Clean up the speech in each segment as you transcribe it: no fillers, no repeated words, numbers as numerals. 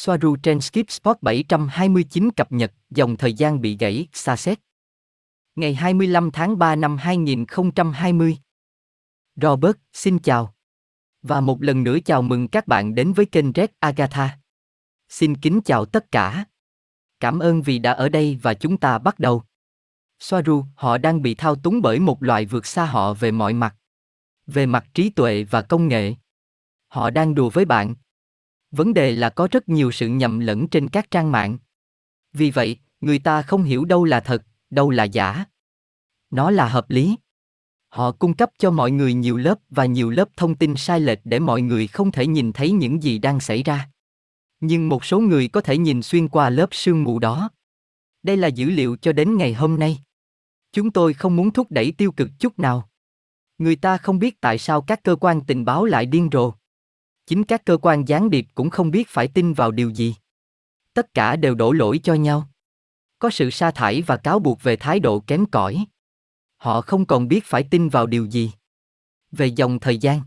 Swaruu trên CẢP Spot 729 cập nhật, dòng thời gian bị gãy, xa xét. Ngày 25 tháng 3 năm 2020. Robert, xin chào. Và một lần nữa chào mừng các bạn đến với kênh Robert Agatha. Xin kính chào tất cả. Cảm ơn vì đã ở đây và chúng ta bắt đầu. Swaruu, họ đang bị thao túng bởi một loài vượt xa họ về mọi mặt. Về mặt trí tuệ và công nghệ. Họ đang đùa với bạn. Vấn đề là có rất nhiều sự nhầm lẫn trên các trang mạng. Vì vậy, người ta không hiểu đâu là thật, đâu là giả. Nó là hợp lý. Họ cung cấp cho mọi người nhiều lớp và nhiều lớp thông tin sai lệch để mọi người không thể nhìn thấy những gì đang xảy ra. Nhưng một số người có thể nhìn xuyên qua lớp sương mù đó. Đây là dữ liệu cho đến ngày hôm nay. Chúng tôi không muốn thúc đẩy tiêu cực chút nào. Người ta không biết tại sao các cơ quan tình báo lại điên rồ. Chính các cơ quan gián điệp cũng không biết phải tin vào điều gì. Tất cả đều đổ lỗi cho nhau. Có sự sa thải và cáo buộc về thái độ kém cỏi. Họ không còn biết phải tin vào điều gì. Về dòng thời gian.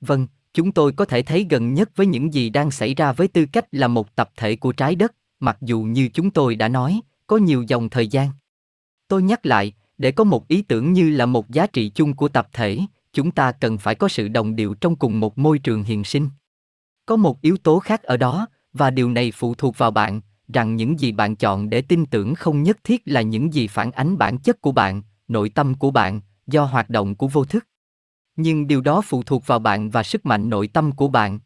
Vâng, chúng tôi có thể thấy gần nhất với những gì đang xảy ra với tư cách là một tập thể của trái đất, mặc dù như chúng tôi đã nói, có nhiều dòng thời gian. Tôi nhắc lại, để có một ý tưởng như là một giá trị chung của tập thể, chúng ta cần phải có sự đồng điệu trong cùng một môi trường hiện sinh. Có một yếu tố khác ở đó, và điều này phụ thuộc vào bạn, rằng những gì bạn chọn để tin tưởng không nhất thiết là những gì phản ánh bản chất của bạn, nội tâm của bạn, do hoạt động của vô thức. Nhưng điều đó phụ thuộc vào bạn và sức mạnh nội tâm của bạn.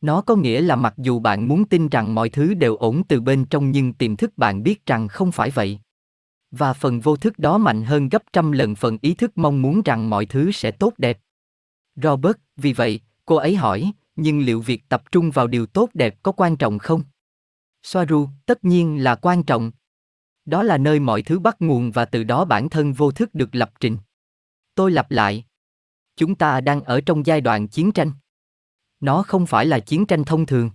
Nó có nghĩa là mặc dù bạn muốn tin rằng mọi thứ đều ổn từ bên trong nhưng tiềm thức bạn biết rằng không phải vậy. Và phần vô thức đó mạnh hơn gấp trăm lần phần ý thức mong muốn rằng mọi thứ sẽ tốt đẹp. Robert, vì vậy, cô ấy hỏi, nhưng liệu việc tập trung vào điều tốt đẹp có quan trọng không? Swaruu, tất nhiên là quan trọng. Đó là nơi mọi thứ bắt nguồn và từ đó bản thân vô thức được lập trình. Tôi lặp lại. Chúng ta đang ở trong giai đoạn chiến tranh. Nó không phải là chiến tranh thông thường.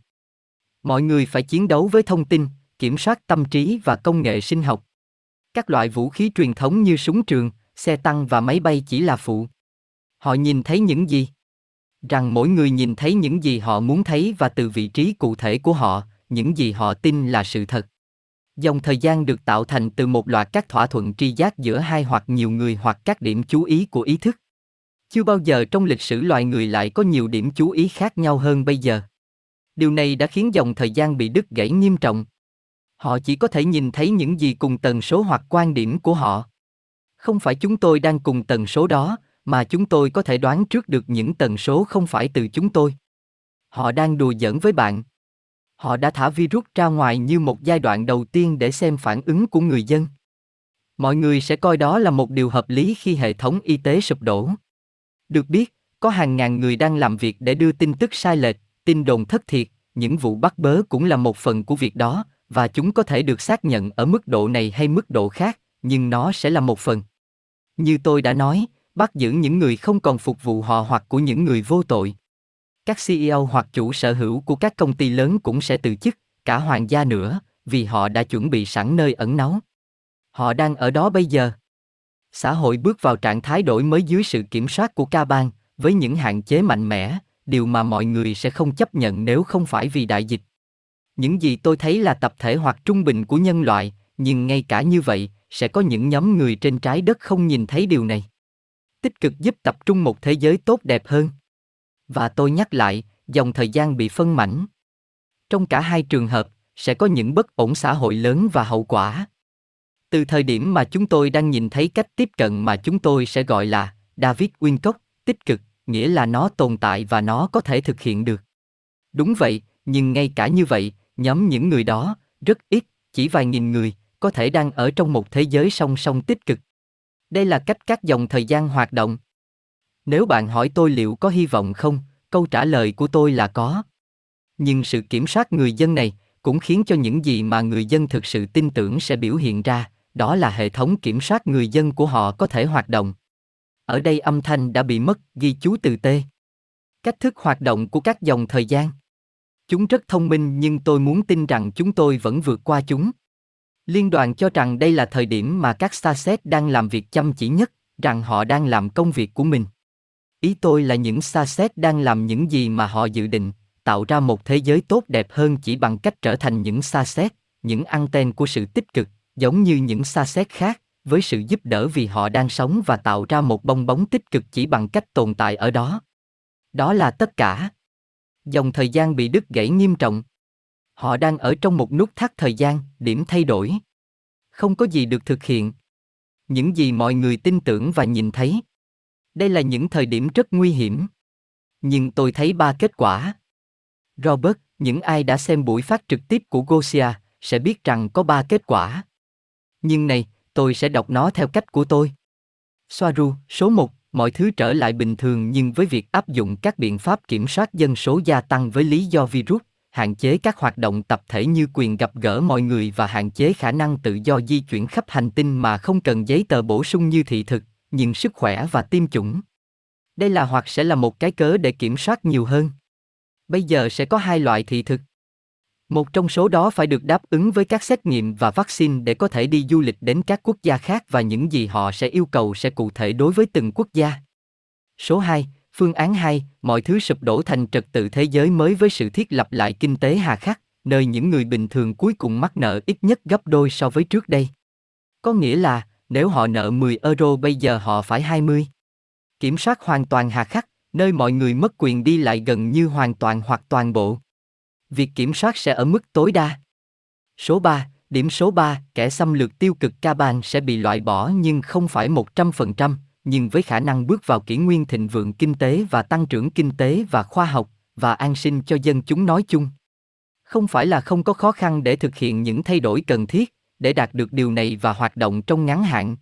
Mọi người phải chiến đấu với thông tin, kiểm soát tâm trí và công nghệ sinh học. Các loại vũ khí truyền thống như súng trường, xe tăng và máy bay chỉ là phụ. Họ nhìn thấy những gì? Rằng mỗi người nhìn thấy những gì họ muốn thấy và từ vị trí cụ thể của họ, những gì họ tin là sự thật. Dòng thời gian được tạo thành từ một loạt các thỏa thuận tri giác giữa hai hoặc nhiều người hoặc các điểm chú ý của ý thức. Chưa bao giờ trong lịch sử loài người lại có nhiều điểm chú ý khác nhau hơn bây giờ. Điều này đã khiến dòng thời gian bị đứt gãy nghiêm trọng. Họ chỉ có thể nhìn thấy những gì cùng tần số hoặc quan điểm của họ. Không phải chúng tôi đang cùng tần số đó, mà chúng tôi có thể đoán trước được những tần số không phải từ chúng tôi. Họ đang đùa giỡn với bạn. Họ đã thả virus ra ngoài như một giai đoạn đầu tiên để xem phản ứng của người dân. Mọi người sẽ coi đó là một điều hợp lý khi hệ thống y tế sụp đổ. Được biết, có hàng ngàn người đang làm việc để đưa tin tức sai lệch, tin đồn thất thiệt, những vụ bắt bớ cũng là một phần của việc đó. Và chúng có thể được xác nhận ở mức độ này hay mức độ khác, nhưng nó sẽ là một phần. Như tôi đã nói, bắt giữ những người không còn phục vụ họ hoặc của những người vô tội. Các CEO hoặc chủ sở hữu của các công ty lớn cũng sẽ từ chức, cả hoàng gia nữa, vì họ đã chuẩn bị sẵn nơi ẩn náu. Họ đang ở đó bây giờ. Xã hội bước vào trạng thái đổi mới dưới sự kiểm soát của ca bang, với những hạn chế mạnh mẽ, điều mà mọi người sẽ không chấp nhận nếu không phải vì đại dịch. Những gì tôi thấy là tập thể hoặc trung bình của nhân loại, nhưng ngay cả như vậy, sẽ có những nhóm người trên trái đất không nhìn thấy điều này. Tích cực giúp tập trung một thế giới tốt đẹp hơn. Và tôi nhắc lại, dòng thời gian bị phân mảnh. Trong cả hai trường hợp, sẽ có những bất ổn xã hội lớn và hậu quả. Từ thời điểm mà chúng tôi đang nhìn thấy cách tiếp cận mà chúng tôi sẽ gọi là David Wincock, tích cực, nghĩa là nó tồn tại và nó có thể thực hiện được. Đúng vậy, nhưng ngay cả như vậy, nhóm những người đó, rất ít, chỉ vài nghìn người, có thể đang ở trong một thế giới song song tích cực. Đây là cách các dòng thời gian hoạt động. Nếu bạn hỏi tôi liệu có hy vọng không, câu trả lời của tôi là có. Nhưng sự kiểm soát người dân này cũng khiến cho những gì mà người dân thực sự tin tưởng sẽ biểu hiện ra, đó là hệ thống kiểm soát người dân của họ có thể hoạt động. Ở đây âm thanh đã bị mất, ghi chú từ T. Cách thức hoạt động của các dòng thời gian. Chúng rất thông minh nhưng tôi muốn tin rằng chúng tôi vẫn vượt qua chúng. Liên đoàn cho rằng đây là thời điểm mà các Starseeds đang làm việc chăm chỉ nhất, rằng họ đang làm công việc của mình. Ý tôi là những Starseeds đang làm những gì mà họ dự định, tạo ra một thế giới tốt đẹp hơn chỉ bằng cách trở thành những xa xét, những anten của sự tích cực, giống như những xa xét khác, với sự giúp đỡ vì họ đang sống và tạo ra một bong bóng tích cực chỉ bằng cách tồn tại ở đó. Đó là tất cả. Dòng thời gian bị đứt gãy nghiêm trọng. Họ đang ở trong một nút thắt thời gian, điểm thay đổi. Không có gì được thực hiện. Những gì mọi người tin tưởng và nhìn thấy. Đây là những thời điểm rất nguy hiểm. Nhưng tôi thấy ba kết quả. Robert, những ai đã xem buổi phát trực tiếp của Gosia sẽ biết rằng có ba kết quả. Nhưng này, tôi sẽ đọc nó theo cách của tôi. Swaruu, số 1, mọi thứ trở lại bình thường nhưng với việc áp dụng các biện pháp kiểm soát dân số gia tăng với lý do virus, hạn chế các hoạt động tập thể như quyền gặp gỡ mọi người và hạn chế khả năng tự do di chuyển khắp hành tinh mà không cần giấy tờ bổ sung như thị thực, nhưng sức khỏe và tiêm chủng. Đây là hoặc sẽ là một cái cớ để kiểm soát nhiều hơn. Bây giờ sẽ có hai loại thị thực. Một trong số đó phải được đáp ứng với các xét nghiệm và vaccine để có thể đi du lịch đến các quốc gia khác và những gì họ sẽ yêu cầu sẽ cụ thể đối với từng quốc gia. Số 2, phương án 2, mọi thứ sụp đổ thành trật tự thế giới mới với sự thiết lập lại kinh tế hà khắc, nơi những người bình thường cuối cùng mắc nợ ít nhất gấp đôi so với trước đây. Có nghĩa là, nếu họ nợ 10 euro bây giờ họ phải 20. Kiểm soát hoàn toàn hà khắc, nơi mọi người mất quyền đi lại gần như hoàn toàn hoặc toàn bộ. Việc kiểm soát sẽ ở mức tối đa. Số 3, điểm số 3, kẻ xâm lược tiêu cực Kaban sẽ bị loại bỏ nhưng không phải 100%, nhưng với khả năng bước vào kỷ nguyên thịnh vượng kinh tế và tăng trưởng kinh tế và khoa học, và an sinh cho dân chúng nói chung. Không phải là không có khó khăn để thực hiện những thay đổi cần thiết, để đạt được điều này và hoạt động trong ngắn hạn.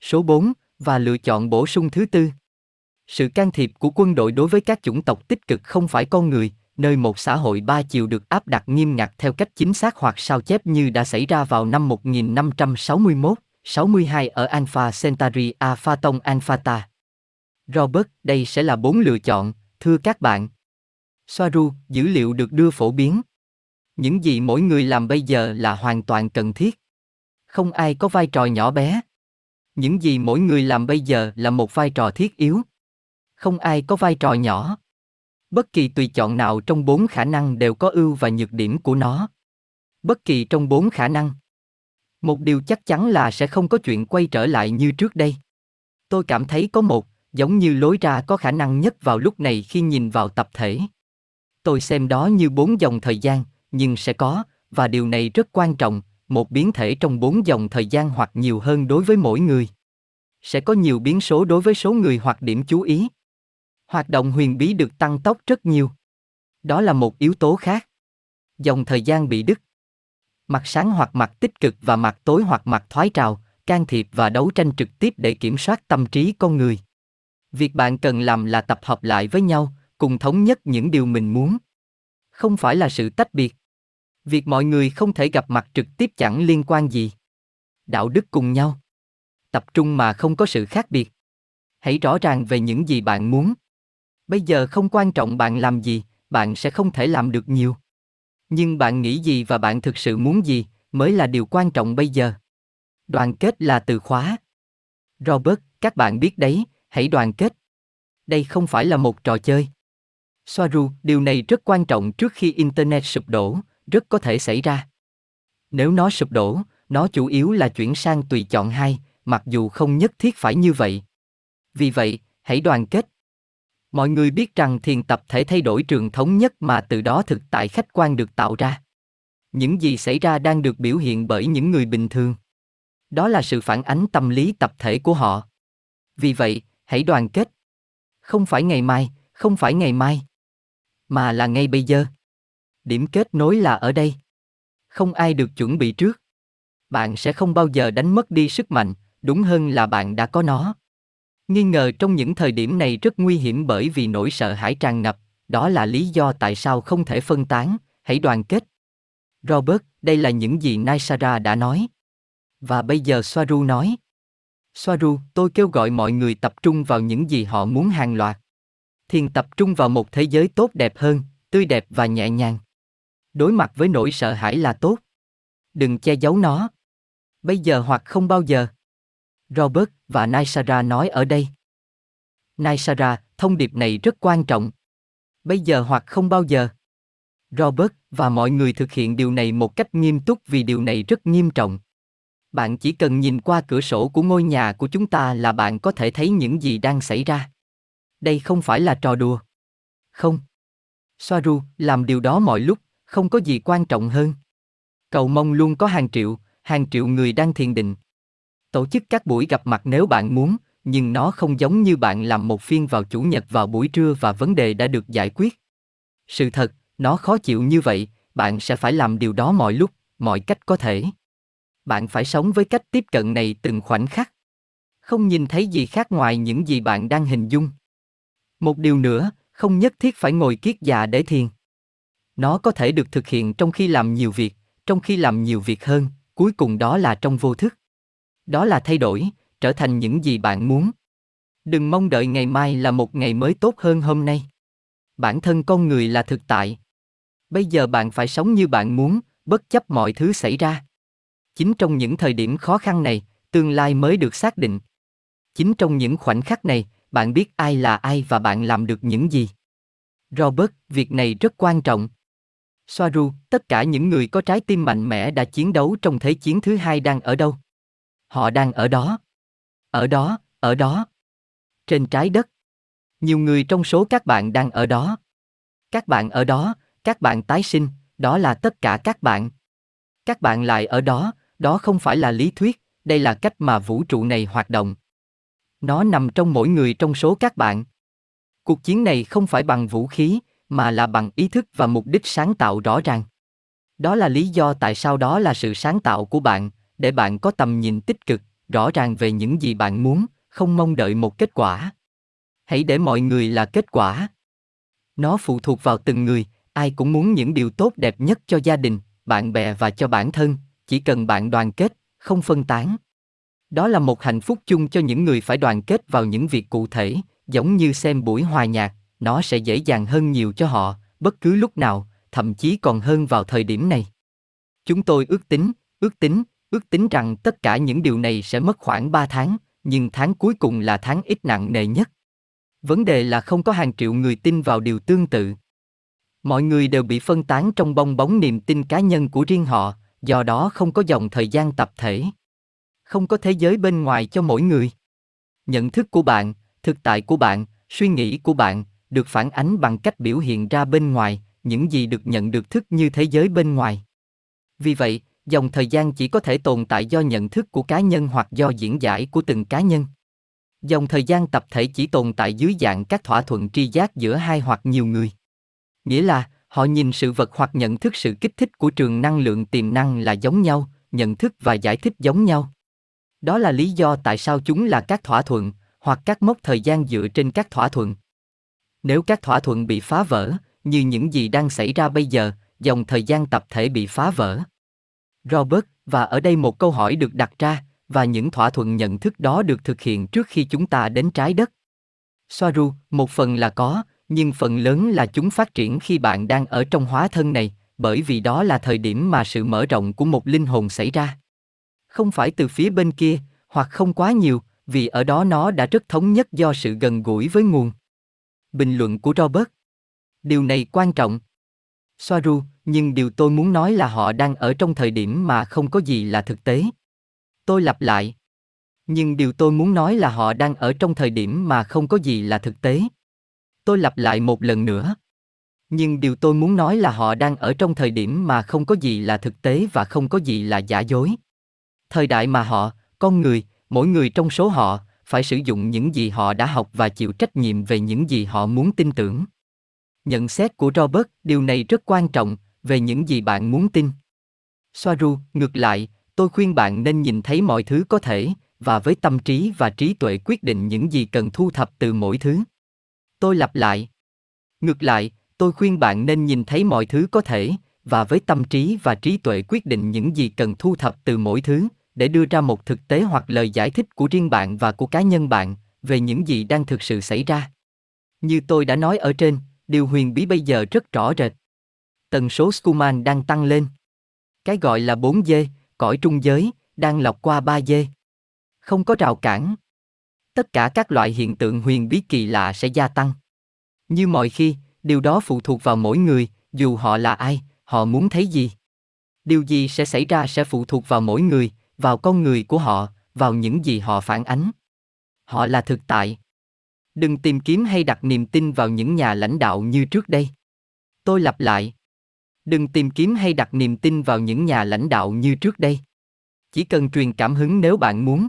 Số 4, và lựa chọn bổ sung thứ tư. Sự can thiệp của quân đội đối với các chủng tộc tích cực không phải con người, nơi một xã hội ba chiều được áp đặt nghiêm ngặt theo cách chính xác hoặc sao chép như đã xảy ra vào năm 1561-62 ở Alpha Centauri A Phaeton Alpha Ta. Robert, đây sẽ là 4 lựa chọn, thưa các bạn. Swaruu, dữ liệu được đưa phổ biến. Những gì mỗi người làm bây giờ là hoàn toàn cần thiết. Không ai có vai trò nhỏ bé. Những gì mỗi người làm bây giờ là một vai trò thiết yếu. Không ai có vai trò nhỏ. Bất kỳ tùy chọn nào trong 4 khả năng đều có ưu và nhược điểm của nó. Bất kỳ trong 4 khả năng. Một điều chắc chắn là sẽ không có chuyện quay trở lại như trước đây. Tôi cảm thấy có một, giống như lối ra có khả năng nhất vào lúc này khi nhìn vào tập thể. Tôi xem đó như 4 dòng thời gian, nhưng sẽ có, và điều này rất quan trọng, một biến thể trong 4 dòng thời gian hoặc nhiều hơn đối với mỗi người. Sẽ có nhiều biến số đối với số người hoặc điểm chú ý. Hoạt động huyền bí được tăng tốc rất nhiều. Đó là một yếu tố khác. Dòng thời gian bị đứt. Mặt sáng hoặc mặt tích cực và mặt tối hoặc mặt thoái trào, can thiệp và đấu tranh trực tiếp để kiểm soát tâm trí con người. Việc bạn cần làm là tập hợp lại với nhau, cùng thống nhất những điều mình muốn. Không phải là sự tách biệt. Việc mọi người không thể gặp mặt trực tiếp chẳng liên quan gì. Đạo đức cùng nhau. Tập trung mà không có sự khác biệt. Hãy rõ ràng về những gì bạn muốn. Bây giờ không quan trọng bạn làm gì, bạn sẽ không thể làm được nhiều. Nhưng bạn nghĩ gì và bạn thực sự muốn gì mới là điều quan trọng bây giờ. Đoàn kết là từ khóa. Robert, các bạn biết đấy, hãy đoàn kết. Đây không phải là một trò chơi. Swaruu, điều này rất quan trọng trước khi Internet sụp đổ, rất có thể xảy ra. Nếu nó sụp đổ, nó chủ yếu là chuyển sang tùy chọn 2, mặc dù không nhất thiết phải như vậy. Vì vậy, hãy đoàn kết. Mọi người biết rằng thiền tập thể thay đổi trường thống nhất mà từ đó thực tại khách quan được tạo ra. Những gì xảy ra đang được biểu hiện bởi những người bình thường. Đó là sự phản ánh tâm lý tập thể của họ. Vì vậy, hãy đoàn kết. Không phải ngày mai, không phải ngày mai, mà là ngay bây giờ. Điểm kết nối là ở đây. Không ai được chuẩn bị trước. Bạn sẽ không bao giờ đánh mất đi sức mạnh, đúng hơn là bạn đã có nó. Nghi ngờ trong những thời điểm này rất nguy hiểm bởi vì nỗi sợ hãi tràn ngập, đó là lý do tại sao không thể phân tán, hãy đoàn kết. Robert, đây là những gì Nai'Shara đã nói. Và bây giờ Swaruu nói. Swaruu, tôi kêu gọi mọi người tập trung vào những gì họ muốn hàng loạt. Thiền tập trung vào một thế giới tốt đẹp hơn, tươi đẹp và nhẹ nhàng. Đối mặt với nỗi sợ hãi là tốt. Đừng che giấu nó. Bây giờ hoặc không bao giờ. Robert và Nai'Shara nói ở đây. Nai'Shara, thông điệp này rất quan trọng. Bây giờ hoặc không bao giờ. Robert và mọi người thực hiện điều này một cách nghiêm túc vì điều này rất nghiêm trọng. Bạn chỉ cần nhìn qua cửa sổ của ngôi nhà của chúng ta là bạn có thể thấy những gì đang xảy ra. Đây không phải là trò đùa. Không. Swaruu, làm điều đó mọi lúc, không có gì quan trọng hơn. Cầu mong luôn có hàng triệu người đang thiền định. Tổ chức các buổi gặp mặt nếu bạn muốn, nhưng nó không giống như bạn làm một phiên vào Chủ nhật vào buổi trưa và vấn đề đã được giải quyết. Sự thật, nó khó chịu như vậy, bạn sẽ phải làm điều đó mọi lúc, mọi cách có thể. Bạn phải sống với cách tiếp cận này từng khoảnh khắc. Không nhìn thấy gì khác ngoài những gì bạn đang hình dung. Một điều nữa, không nhất thiết phải ngồi kiết già để thiền. Nó có thể được thực hiện trong khi làm nhiều việc, trong khi làm nhiều việc hơn, cuối cùng đó là trong vô thức. Đó là thay đổi, trở thành những gì bạn muốn. Đừng mong đợi ngày mai là một ngày mới tốt hơn hôm nay. Bản thân con người là thực tại. Bây giờ bạn phải sống như bạn muốn, bất chấp mọi thứ xảy ra. Chính trong những thời điểm khó khăn này, tương lai mới được xác định. Chính trong những khoảnh khắc này, bạn biết ai là ai và bạn làm được những gì. Robert, việc này rất quan trọng. Swaruu, tất cả những người có trái tim mạnh mẽ đã chiến đấu trong Thế chiến thứ hai đang ở đâu? Họ đang ở đó. Ở đó, ở đó. Trên trái đất. Nhiều người trong số các bạn đang ở đó. Các bạn ở đó, các bạn tái sinh, đó là tất cả các bạn. Các bạn lại ở đó, đó không phải là lý thuyết, đây là cách mà vũ trụ này hoạt động. Nó nằm trong mỗi người trong số các bạn. Cuộc chiến này không phải bằng vũ khí, mà là bằng ý thức và mục đích sáng tạo rõ ràng. Đó là lý do tại sao đó là sự sáng tạo của bạn, để bạn có tầm nhìn tích cực, rõ ràng về những gì bạn muốn, không mong đợi một kết quả. Hãy để mọi người là kết quả. Nó phụ thuộc vào từng người, ai cũng muốn những điều tốt đẹp nhất cho gia đình, bạn bè và cho bản thân, chỉ cần bạn đoàn kết, không phân tán. Đó là một hạnh phúc chung cho những người phải đoàn kết vào những việc cụ thể, giống như xem buổi hòa nhạc, nó sẽ dễ dàng hơn nhiều cho họ, bất cứ lúc nào, thậm chí còn hơn vào thời điểm này. Chúng tôi ước tính rằng tất cả những điều này sẽ mất khoảng 3 tháng, nhưng tháng cuối cùng là tháng ít nặng nề nhất. Vấn đề là không có hàng triệu người tin vào điều tương tự. Mọi người đều bị phân tán trong bong bóng niềm tin cá nhân của riêng họ, do đó không có dòng thời gian tập thể. Không có thế giới bên ngoài cho mỗi người. Nhận thức của bạn, thực tại của bạn, suy nghĩ của bạn, được phản ánh bằng cách biểu hiện ra bên ngoài, những gì được nhận được thức như thế giới bên ngoài. Vì vậy, dòng thời gian chỉ có thể tồn tại do nhận thức của cá nhân hoặc do diễn giải của từng cá nhân. Dòng thời gian tập thể chỉ tồn tại dưới dạng các thỏa thuận tri giác giữa hai hoặc nhiều người. Nghĩa là, họ nhìn sự vật hoặc nhận thức sự kích thích của trường năng lượng tiềm năng là giống nhau, nhận thức và giải thích giống nhau. Đó là lý do tại sao chúng là các thỏa thuận, hoặc các mốc thời gian dựa trên các thỏa thuận. Nếu các thỏa thuận bị phá vỡ, như những gì đang xảy ra bây giờ, dòng thời gian tập thể bị phá vỡ. Robert, và ở đây một câu hỏi được đặt ra, và những thỏa thuận nhận thức đó được thực hiện trước khi chúng ta đến trái đất. Swaruu, một phần là có, nhưng phần lớn là chúng phát triển khi bạn đang ở trong hóa thân này, bởi vì đó là thời điểm mà sự mở rộng của một linh hồn xảy ra. Không phải từ phía bên kia, hoặc không quá nhiều, vì ở đó nó đã rất thống nhất do sự gần gũi với nguồn. Bình luận của Robert. Điều này quan trọng. Swaruu, nhưng điều tôi muốn nói là họ đang ở trong thời điểm mà không có gì là thực tế. Tôi lặp lại. Nhưng điều tôi muốn nói là họ đang ở trong thời điểm mà không có gì là thực tế. Tôi lặp lại một lần nữa. Nhưng điều tôi muốn nói là họ đang ở trong thời điểm mà không có gì là thực tế và không có gì là giả dối. Thời đại mà họ, con người, mỗi người trong số họ, phải sử dụng những gì họ đã học và chịu trách nhiệm về những gì họ muốn tin tưởng. Nhận xét của Robert, điều này rất quan trọng, về những gì bạn muốn tin. Swaruu, ngược lại, tôi khuyên bạn nên nhìn thấy mọi thứ có thể, và với tâm trí và trí tuệ quyết định những gì cần thu thập từ mỗi thứ. Tôi lặp lại. Ngược lại, tôi khuyên bạn nên nhìn thấy mọi thứ có thể, và với tâm trí và trí tuệ quyết định những gì cần thu thập từ mỗi thứ, để đưa ra một thực tế hoặc lời giải thích của riêng bạn và của cá nhân bạn, về những gì đang thực sự xảy ra. Như tôi đã nói ở trên, điều huyền bí bây giờ rất rõ rệt. Tần số Schumann đang tăng lên. Cái gọi là 4G, cõi trung giới, đang lọc qua 3G. Không có rào cản. Tất cả các loại hiện tượng huyền bí kỳ lạ sẽ gia tăng. Như mọi khi, điều đó phụ thuộc vào mỗi người, Dù họ là ai, họ muốn thấy gì, điều gì sẽ xảy ra sẽ phụ thuộc vào mỗi người, vào con người của họ, vào những gì họ phản ánh. Họ là thực tại. Đừng tìm kiếm hay đặt niềm tin vào những nhà lãnh đạo như trước đây. Tôi lặp lại. Đừng tìm kiếm hay đặt niềm tin vào những nhà lãnh đạo như trước đây. Chỉ cần truyền cảm hứng nếu bạn muốn.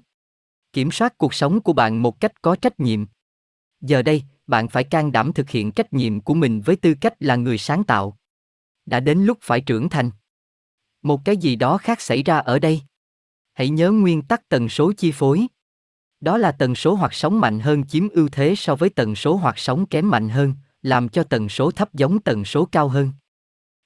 Kiểm soát cuộc sống của bạn một cách có trách nhiệm. Giờ đây, bạn phải can đảm thực hiện trách nhiệm của mình với tư cách là người sáng tạo. Đã đến lúc phải trưởng thành. Một cái gì đó khác xảy ra ở đây. Hãy nhớ nguyên tắc tần số chi phối. Đó là tần số hoạt sóng mạnh hơn chiếm ưu thế so với tần số hoạt sóng kém mạnh hơn, làm cho tần số thấp giống tần số cao hơn.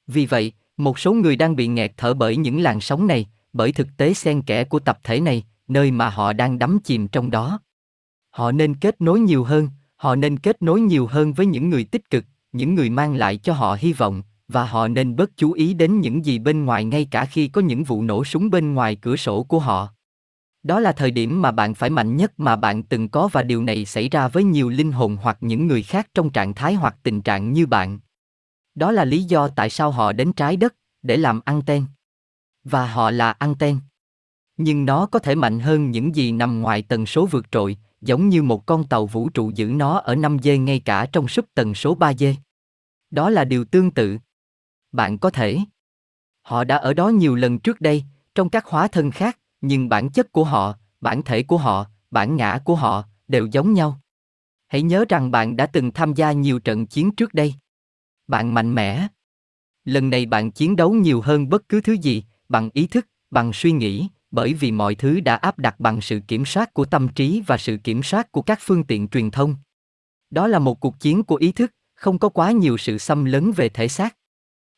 Vì vậy, một số người đang bị nghẹt thở bởi những làn sóng này, bởi thực tế xen kẽ của tập thể này, nơi mà họ đang đắm chìm trong đó. Họ nên kết nối nhiều hơn, họ nên kết nối nhiều hơn với những người tích cực, những người mang lại cho họ hy vọng, và họ nên bớt chú ý đến những gì bên ngoài ngay cả khi có những vụ nổ súng bên ngoài cửa sổ của họ. Đó là thời điểm mà bạn phải mạnh nhất mà bạn từng có và điều này xảy ra với nhiều linh hồn hoặc những người khác trong trạng thái hoặc tình trạng như bạn. Đó là lý do tại sao họ đến trái đất, để làm anten. Và họ là anten. Nhưng nó có thể mạnh hơn những gì nằm ngoài tần số vượt trội, giống như một con tàu vũ trụ giữ nó ở 5G ngay cả trong sub tần số 3G. Đó là điều tương tự. Bạn có thể. Họ đã ở đó nhiều lần trước đây, trong các hóa thân khác, nhưng bản chất của họ, bản thể của họ, bản ngã của họ đều giống nhau. Hãy nhớ rằng bạn đã từng tham gia nhiều trận chiến trước đây. Bạn mạnh mẽ. Lần này bạn chiến đấu nhiều hơn bất cứ thứ gì, bằng ý thức, bằng suy nghĩ, bởi vì mọi thứ đã áp đặt bằng sự kiểm soát của tâm trí và sự kiểm soát của các phương tiện truyền thông. Đó là một cuộc chiến của ý thức, không có quá nhiều sự xâm lấn về thể xác.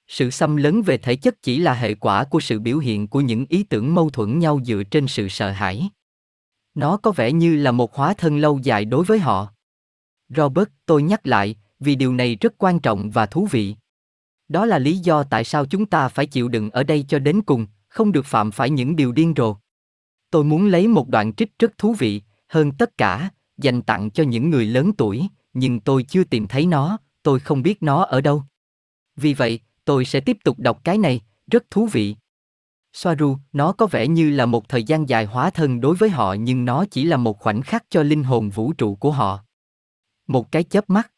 Sự xâm lấn về thể chất chỉ là hệ quả của sự biểu hiện của những ý tưởng mâu thuẫn nhau dựa trên sự sợ hãi. Nó có vẻ như là một hóa thân lâu dài đối với họ. Robert, tôi nhắc lại, vì điều này rất quan trọng và thú vị. Đó là lý do tại sao chúng ta phải chịu đựng ở đây cho đến cùng, không được phạm phải những điều điên rồ. Tôi muốn lấy một đoạn trích rất thú vị, hơn tất cả, dành tặng cho những người lớn tuổi, nhưng tôi chưa tìm thấy nó, tôi không biết nó ở đâu. Vì vậy, tôi sẽ tiếp tục đọc cái này, rất thú vị. Swaruu, nó có vẻ như là một thời gian dài hóa thân đối với họ nhưng nó chỉ là một khoảnh khắc cho linh hồn vũ trụ của họ. Một cái chớp mắt.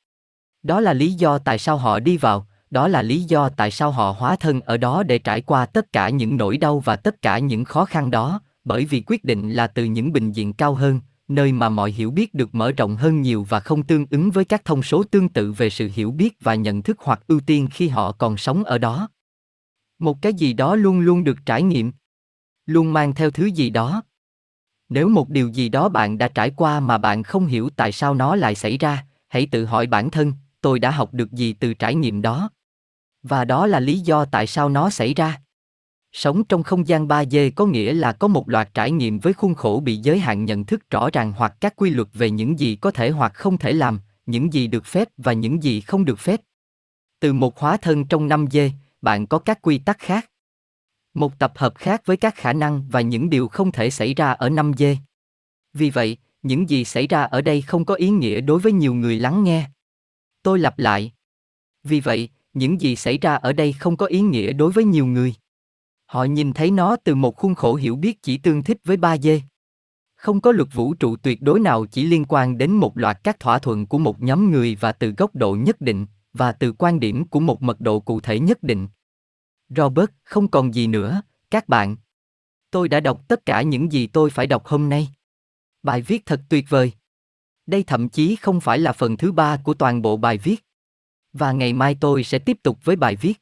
Đó là lý do tại sao họ đi vào, đó là lý do tại sao họ hóa thân ở đó để trải qua tất cả những nỗi đau và tất cả những khó khăn đó, bởi vì quyết định là từ những bình diện cao hơn, nơi mà mọi hiểu biết được mở rộng hơn nhiều và không tương ứng với các thông số tương tự về sự hiểu biết và nhận thức hoặc ưu tiên khi họ còn sống ở đó. Một cái gì đó luôn luôn được trải nghiệm, luôn mang theo thứ gì đó. Nếu một điều gì đó bạn đã trải qua mà bạn không hiểu tại sao nó lại xảy ra, hãy tự hỏi bản thân, tôi đã học được gì từ trải nghiệm đó? Và đó là lý do tại sao nó xảy ra. Sống trong không gian 3D có nghĩa là có một loạt trải nghiệm với khuôn khổ bị giới hạn nhận thức rõ ràng hoặc các quy luật về những gì có thể hoặc không thể làm, những gì được phép và những gì không được phép. Từ một hóa thân trong 5D, bạn có các quy tắc khác. Một tập hợp khác với các khả năng và những điều không thể xảy ra ở 5D. Vì vậy, những gì xảy ra ở đây không có ý nghĩa đối với nhiều người lắng nghe. Tôi lặp lại. Vì vậy, những gì xảy ra ở đây không có ý nghĩa đối với nhiều người. Họ nhìn thấy nó từ một khuôn khổ hiểu biết chỉ tương thích với 3D. Không có luật vũ trụ tuyệt đối nào chỉ liên quan đến một loạt các thỏa thuận của một nhóm người và từ góc độ nhất định, và từ quan điểm của một mật độ cụ thể nhất định. Robert, không còn gì nữa, các bạn. Tôi đã đọc tất cả những gì tôi phải đọc hôm nay. Bài viết thật tuyệt vời. Đây thậm chí không phải là phần thứ 3 của toàn bộ bài viết. Và ngày mai tôi sẽ tiếp tục với bài viết.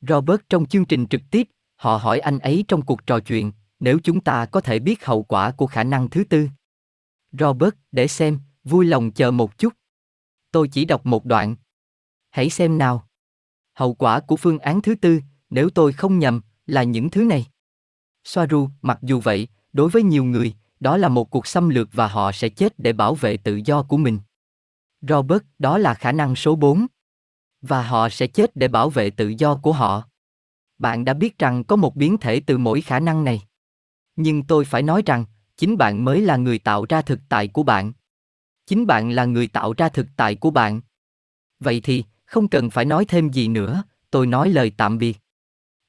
Robert trong chương trình trực tiếp, họ hỏi anh ấy trong cuộc trò chuyện, nếu chúng ta có thể biết hậu quả của khả năng thứ tư. Robert, để xem, vui lòng chờ một chút. Tôi chỉ đọc một đoạn. Hãy xem nào. Hậu quả của phương án thứ tư, nếu tôi không nhầm, là những thứ này. Swaruu, mặc dù vậy, đối với nhiều người, đó là một cuộc xâm lược và họ sẽ chết để bảo vệ tự do của mình. Robert, đó là khả năng số 4. Và họ sẽ chết để bảo vệ tự do của họ. Bạn đã biết rằng có một biến thể từ mỗi khả năng này. Nhưng tôi phải nói rằng, chính bạn mới là người tạo ra thực tại của bạn. Chính bạn là người tạo ra thực tại của bạn. Vậy thì, không cần phải nói thêm gì nữa, tôi nói lời tạm biệt.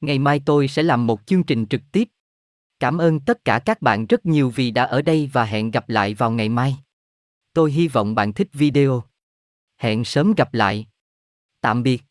Ngày mai tôi sẽ làm một chương trình trực tiếp. Cảm ơn tất cả các bạn rất nhiều vì đã ở đây và hẹn gặp lại vào ngày mai. Tôi hy vọng bạn thích video. Hẹn sớm gặp lại. Tạm biệt.